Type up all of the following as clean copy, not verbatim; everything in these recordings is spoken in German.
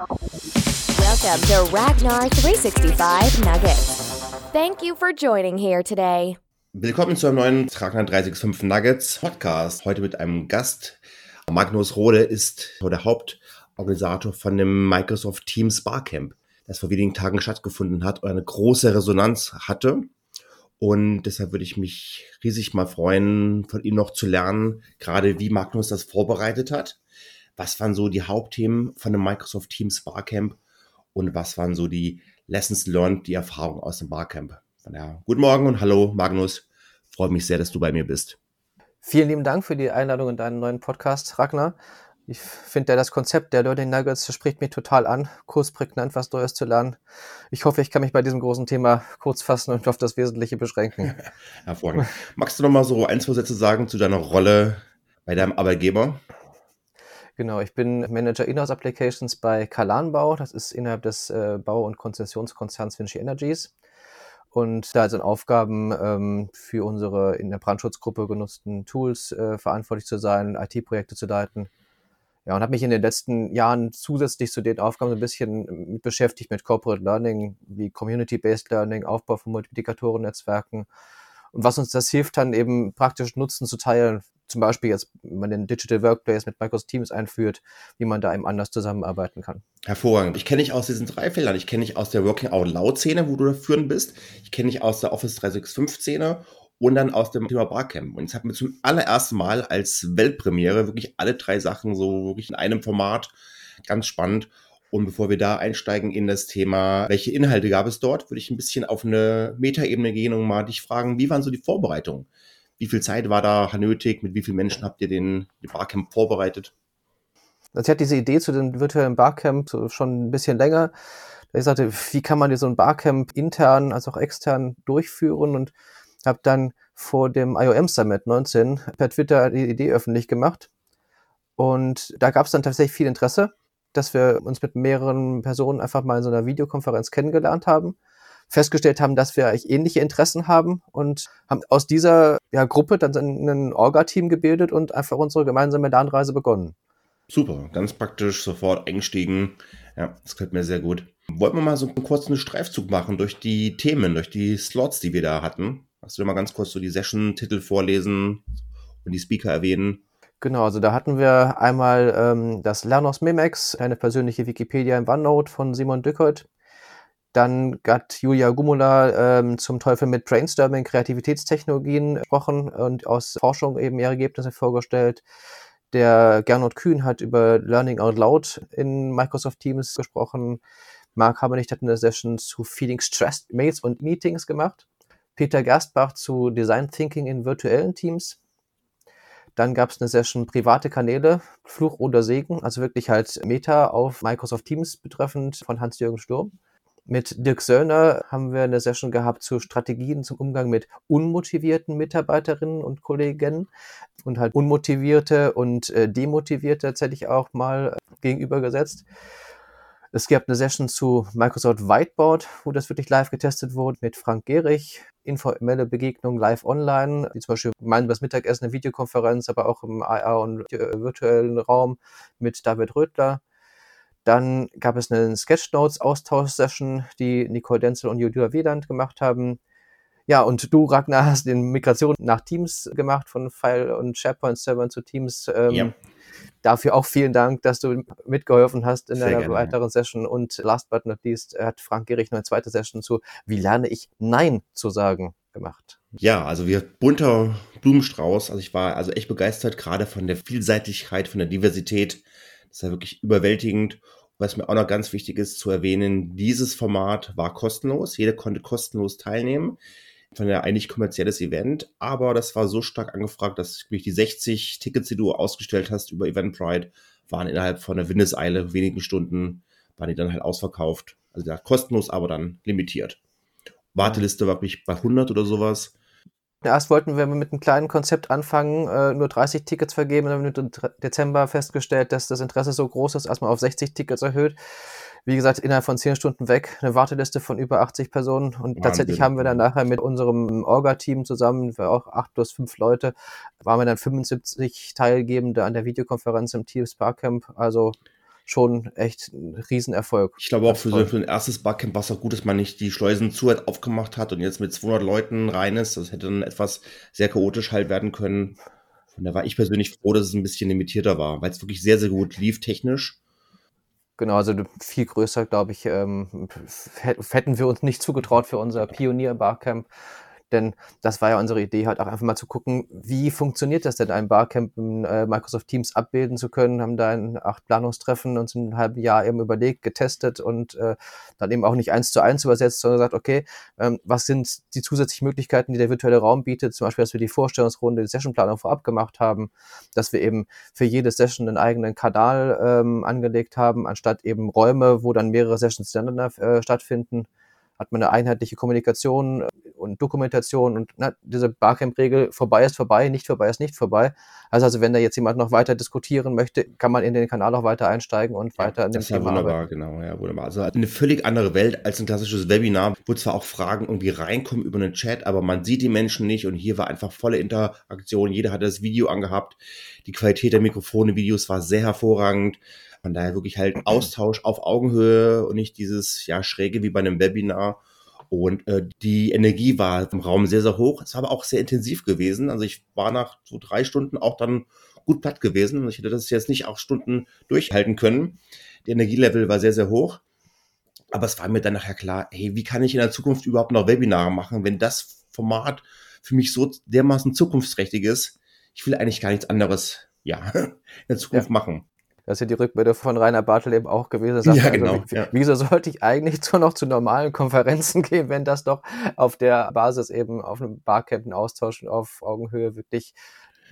Welcome to Ragnar 365 Nuggets. Thank you for joining here today. Willkommen zu einem neuen Ragnar 365 Nuggets Podcast. Heute mit einem Gast. Magnus Rohde ist der Hauptorganisator von dem Microsoft Teams Barcamp, das vor wenigen Tagen stattgefunden hat und eine große Resonanz hatte. Und deshalb würde ich mich riesig mal freuen, von ihm noch zu lernen, gerade wie Magnus das vorbereitet hat. Was waren so die Hauptthemen von dem Microsoft Teams Barcamp und was waren so die Lessons learned, die Erfahrungen aus dem Barcamp? Von daher, guten Morgen und hallo Magnus, freut mich sehr, dass du bei mir bist. Vielen lieben Dank für die Einladung in deinen neuen Podcast, Ragnar. Ich finde ja das Konzept der Learning Nuggets spricht mir total an, kurz prägnant was Neues zu lernen. Ich hoffe, ich kann mich bei diesem großen Thema kurz fassen und auf das Wesentliche beschränken. Hervorragend. Magst du noch mal so ein, zwei Sätze sagen zu deiner Rolle bei deinem Arbeitgeber? Genau, ich bin Manager Inhouse Applications bei Kalanbau. Das ist innerhalb des Bau- und Konzessionskonzerns Vinci Energies. Und da sind Aufgaben, für unsere in der Brandschutzgruppe genutzten Tools verantwortlich zu sein, IT-Projekte zu leiten. Ja, und habe mich in den letzten Jahren zusätzlich zu den Aufgaben so ein bisschen mit beschäftigt mit Corporate Learning, wie Community-Based Learning, Aufbau von Multiplikatoren-Netzwerken. Und was uns das hilft, dann eben praktisch Nutzen zu teilen. Zum Beispiel jetzt, wenn man den Digital Workplace mit Microsoft Teams einführt, wie man da eben anders zusammenarbeiten kann. Hervorragend. Ich kenne dich aus diesen drei Feldern. Ich kenne dich aus der Working Out Loud-Szene, wo du da führend bist. Ich kenne dich aus der Office 365-Szene und dann aus dem Thema Barcamp. Und jetzt hatten wir zum allerersten Mal als Weltpremiere wirklich alle drei Sachen so wirklich in einem Format. Ganz spannend. Und bevor wir da einsteigen in das Thema, welche Inhalte gab es dort, würde ich ein bisschen auf eine Metaebene gehen und mal dich fragen, wie waren so die Vorbereitungen? Wie viel Zeit war da nötig? Mit wie vielen Menschen habt ihr den Barcamp vorbereitet? Also ich hatte diese Idee zu dem virtuellen Barcamp schon ein bisschen länger. Ich sagte, wie kann man so ein Barcamp intern als auch extern durchführen? Und habe dann vor dem IOM Summit 19 per Twitter die Idee öffentlich gemacht. Und da gab es dann tatsächlich viel Interesse, dass wir uns mit mehreren Personen einfach mal in so einer Videokonferenz kennengelernt haben. Festgestellt haben, dass wir eigentlich ähnliche Interessen haben und haben aus dieser Gruppe dann ein Orga-Team gebildet und einfach unsere gemeinsame Lernreise begonnen. Super, ganz praktisch, sofort eingestiegen. Ja, das gefällt mir sehr gut. Wollten wir mal so einen kurzen Streifzug machen durch die Themen, durch die Slots, die wir da hatten? Hast du mal ganz kurz so die Session-Titel vorlesen und die Speaker erwähnen? Genau, also da hatten wir einmal das Lernen aus Memex, eine persönliche Wikipedia im OneNote von Simon Dückert. Dann hat Julia Gumula zum Teufel mit Brainstorming, Kreativitätstechnologien gesprochen und aus Forschung eben ihre Ergebnisse vorgestellt. Der Gernot Kühn hat über Learning Out Loud in Microsoft Teams gesprochen. Marc Habenicht hat eine Session zu Feeling Stressed Mails und Meetings gemacht. Peter Gerstbach zu Design Thinking in virtuellen Teams. Dann gab es eine Session private Kanäle, Fluch oder Segen, also wirklich halt Meta auf Microsoft Teams betreffend von Hans-Jürgen Sturm. Mit Dirk Söner haben wir eine Session gehabt zu Strategien zum Umgang mit unmotivierten Mitarbeiterinnen und Kollegen und halt unmotivierte und demotivierte tatsächlich auch mal gegenübergesetzt. Es gab eine Session zu Microsoft Whiteboard, wo das wirklich live getestet wurde mit Frank Gehrig. Informelle Begegnungen live online, wie zum Beispiel gemeinsames Mittagessen, eine Videokonferenz, aber auch im IR und virtuellen Raum mit David Rödler. Dann gab es eine Sketchnotes-Austausch-Session, die Nicole Denzel und Julia Wieland gemacht haben. Ja, und du, Ragnar, hast den Migration nach Teams gemacht, von File- und SharePoint-Servern zu Teams. Ja. Dafür auch vielen Dank, dass du mitgeholfen hast in sehr einer gerne, weiteren Session. Und last but not least hat Frank Gehrig noch eine zweite Session zu Wie lerne ich Nein zu sagen gemacht. Ja, also wir bunter Blumenstrauß. Also ich war also echt begeistert, gerade von der Vielseitigkeit, von der Diversität. Das ist ja wirklich überwältigend. Was mir auch noch ganz wichtig ist zu erwähnen, dieses Format war kostenlos. Jeder konnte kostenlos teilnehmen. Von daher eigentlich kommerzielles Event. Aber das war so stark angefragt, dass wirklich die 60 Tickets, die du ausgestellt hast über Eventbrite, waren innerhalb von einer Windeseile, wenigen Stunden, waren die dann halt ausverkauft. Also ja, kostenlos, aber dann limitiert. Warteliste war wirklich bei 100 oder sowas. Erst wollten wir mit einem kleinen Konzept anfangen, nur 30 Tickets vergeben. Dann haben wir im Dezember festgestellt, dass das Interesse so groß ist, erstmal auf 60 Tickets erhöht. Wie gesagt, innerhalb von 10 Stunden weg, eine Warteliste von über 80 Personen. Und Wahnsinn. Tatsächlich haben wir dann nachher mit unserem Orga-Team zusammen, wir auch 8 + 5 Leute, waren wir dann 75 Teilgebende an der Videokonferenz im Teams Barcamp. Also schon echt ein Riesenerfolg. Ich glaube auch für ein erstes Barcamp war es auch gut, dass man nicht die Schleusen zu weit aufgemacht hat und jetzt mit 200 Leuten rein ist. Das hätte dann etwas sehr chaotisch halt werden können. Von da war ich persönlich froh, dass es ein bisschen limitierter war, weil es wirklich sehr, sehr gut lief technisch. Genau, also viel größer, glaube ich, hätten wir uns nicht zugetraut für unser Pionier-Barcamp. Denn das war ja unsere Idee, halt auch einfach mal zu gucken, wie funktioniert das denn, ein Barcamp in Microsoft Teams abbilden zu können. Haben da in 8 Planungstreffen uns in einem halben Jahr eben überlegt, getestet und dann eben auch nicht 1:1 übersetzt, sondern gesagt, okay, was sind die zusätzlichen Möglichkeiten, die der virtuelle Raum bietet? Zum Beispiel, dass wir die Vorstellungsrunde, die Sessionplanung vorab gemacht haben, dass wir eben für jede Session einen eigenen Kanal angelegt haben, anstatt eben Räume, wo dann mehrere Sessions miteinander stattfinden. Hat man eine einheitliche Kommunikation und Dokumentation und diese Barcamp-Regel, vorbei ist nicht vorbei. Also wenn da jetzt jemand noch weiter diskutieren möchte, kann man in den Kanal auch weiter einsteigen und weiter an dem Thema arbeiten. Genau, ja, wunderbar. Also eine völlig andere Welt als ein klassisches Webinar, wo zwar auch Fragen irgendwie reinkommen über den Chat, aber man sieht die Menschen nicht und hier war einfach volle Interaktion. Jeder hatte das Video angehabt. Die Qualität der Mikrofone, Videos war sehr hervorragend. Von daher wirklich halt Austausch auf Augenhöhe und nicht dieses Schräge wie bei einem Webinar. Und die Energie war im Raum sehr, sehr hoch. Es war aber auch sehr intensiv gewesen. Also ich war nach so 3 Stunden auch dann gut platt gewesen. Ich hätte das jetzt nicht 8 Stunden durchhalten können. Der Energielevel war sehr, sehr hoch. Aber es war mir dann nachher klar, hey, wie kann ich in der Zukunft überhaupt noch Webinare machen, wenn das Format für mich so dermaßen zukunftsträchtig ist? Ich will eigentlich gar nichts anderes in der Zukunft machen. Das ist ja die Rückmeldung von Rainer Bartel eben auch gewesen. Sagt, ja, genau. Also, wieso sollte ich eigentlich noch zu normalen Konferenzen gehen, wenn das doch auf der Basis eben auf einem Barcamp, einen Austausch auf Augenhöhe wirklich,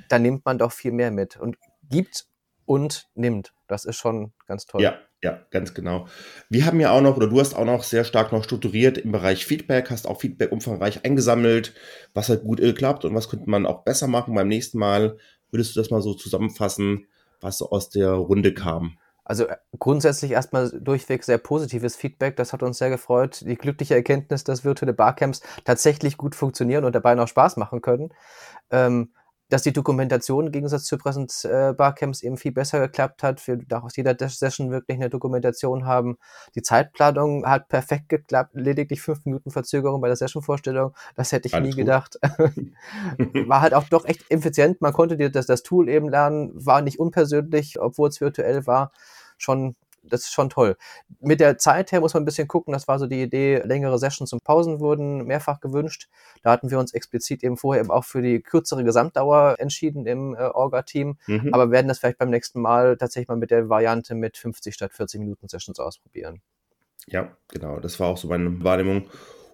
da nimmt man doch viel mehr mit und gibt und nimmt. Das ist schon ganz toll. Ja, ganz genau. Wir haben ja auch noch, oder du hast auch noch sehr stark noch strukturiert im Bereich Feedback, hast auch Feedback umfangreich eingesammelt, was hat gut geklappt und was könnte man auch besser machen beim nächsten Mal. Würdest du das mal so zusammenfassen, was aus der Runde kam? Also grundsätzlich erstmal durchweg sehr positives Feedback. Das hat uns sehr gefreut. Die glückliche Erkenntnis, dass virtuelle Barcamps tatsächlich gut funktionieren und dabei noch Spaß machen können. Dass die Dokumentation im Gegensatz zu Präsenz-Barcamps eben viel besser geklappt hat. Wir da aus jeder Session wirklich eine Dokumentation haben. Die Zeitplanung hat perfekt geklappt. Lediglich 5 Minuten Verzögerung bei der Sessionvorstellung. Das hätte ich nie gedacht. War halt auch doch echt effizient. Man konnte das Tool eben lernen. War nicht unpersönlich, obwohl es virtuell war. Das ist schon toll. Mit der Zeit her muss man ein bisschen gucken, das war so die Idee, längere Sessions und Pausen wurden mehrfach gewünscht. Da hatten wir uns explizit eben vorher eben auch für die kürzere Gesamtdauer entschieden im Orga-Team, aber werden das vielleicht beim nächsten Mal tatsächlich mal mit der Variante mit 50 statt 40 Minuten Sessions ausprobieren. Ja, genau, das war auch so meine Wahrnehmung.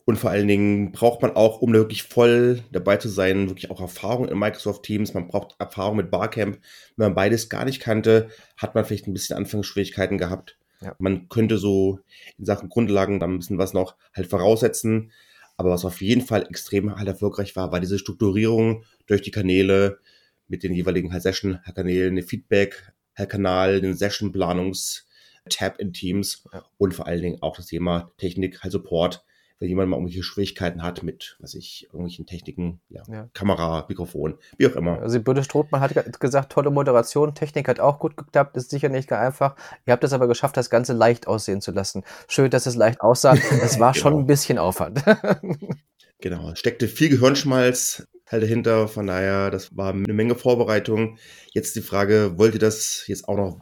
Und vor allen Dingen braucht man auch, um da wirklich voll dabei zu sein, wirklich auch Erfahrung in Microsoft Teams. Man braucht Erfahrung mit Barcamp. Wenn man beides gar nicht kannte, hat man vielleicht ein bisschen Anfangsschwierigkeiten gehabt. Ja. Man könnte so in Sachen Grundlagen dann ein bisschen was noch halt voraussetzen. Aber was auf jeden Fall extrem halt erfolgreich war, war diese Strukturierung durch die Kanäle mit den jeweiligen halt Session-Kanälen, den Feedback-Kanal, den Session-Planungs-Tab in Teams und vor allen Dingen auch das Thema Technik, halt Support. Wenn jemand mal irgendwelche Schwierigkeiten hat mit, irgendwelchen Techniken, Kamera, Mikrofon, wie auch immer. Also Böde Strotmann hat gesagt, tolle Moderation, Technik hat auch gut geklappt, ist sicher nicht einfach. Ihr habt es aber geschafft, das Ganze leicht aussehen zu lassen. Schön, dass es leicht aussah, es war schon ein bisschen Aufwand. Genau, es steckte viel Gehirnschmalz halt dahinter, von daher, das war eine Menge Vorbereitung. Jetzt die Frage, wollt ihr das jetzt auch noch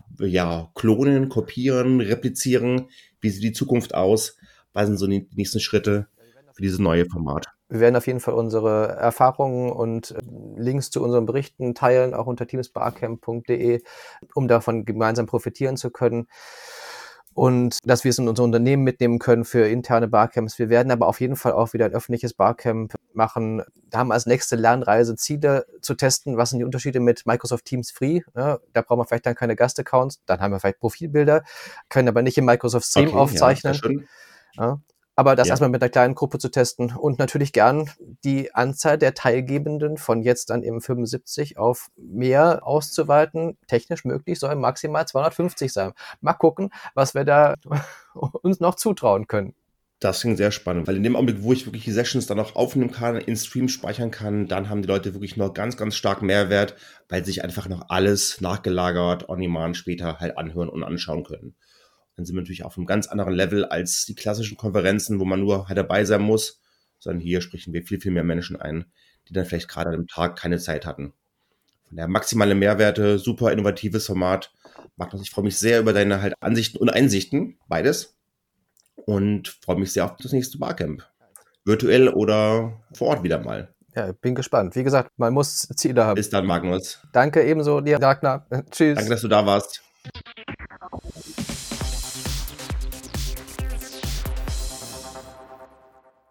klonen, kopieren, replizieren? Wie sieht die Zukunft aus? Was sind so die nächsten Schritte für dieses neue Format? Wir werden auf jeden Fall unsere Erfahrungen und Links zu unseren Berichten teilen, auch unter teamsbarcamp.de, um davon gemeinsam profitieren zu können. Und dass wir es in unser Unternehmen mitnehmen können für interne Barcamps. Wir werden aber auf jeden Fall auch wieder ein öffentliches Barcamp machen. Da haben wir als nächste Lernreise Ziele zu testen. Was sind die Unterschiede mit Microsoft Teams Free? Da brauchen wir vielleicht dann keine Gastaccounts. Dann haben wir vielleicht Profilbilder, können aber nicht im Microsoft Stream aufzeichnen. Aber das erstmal mit einer kleinen Gruppe zu testen und natürlich gern die Anzahl der Teilgebenden von jetzt dann eben 75 auf mehr auszuweiten. Technisch möglich sollen maximal 250 sein. Mal gucken, was wir da uns noch zutrauen können. Das klingt sehr spannend, weil in dem Augenblick, wo ich wirklich die Sessions dann auch aufnehmen kann, in Stream speichern kann, dann haben die Leute wirklich noch ganz, ganz stark Mehrwert, weil sie sich einfach noch alles nachgelagert, on demand später halt anhören und anschauen können. Dann sind wir natürlich auf einem ganz anderen Level als die klassischen Konferenzen, wo man nur halt dabei sein muss, sondern hier sprechen wir viel, viel mehr Menschen ein, die dann vielleicht gerade am Tag keine Zeit hatten. Von daher maximale Mehrwerte, super innovatives Format. Magnus, ich freue mich sehr über deine halt Ansichten und Einsichten, beides. Und freue mich sehr auf das nächste Barcamp. Virtuell oder vor Ort wieder mal. Ja, bin gespannt. Wie gesagt, man muss Ziele haben. Bis dann, Magnus. Danke ebenso, dir, Ragnar. Tschüss. Danke, dass du da warst.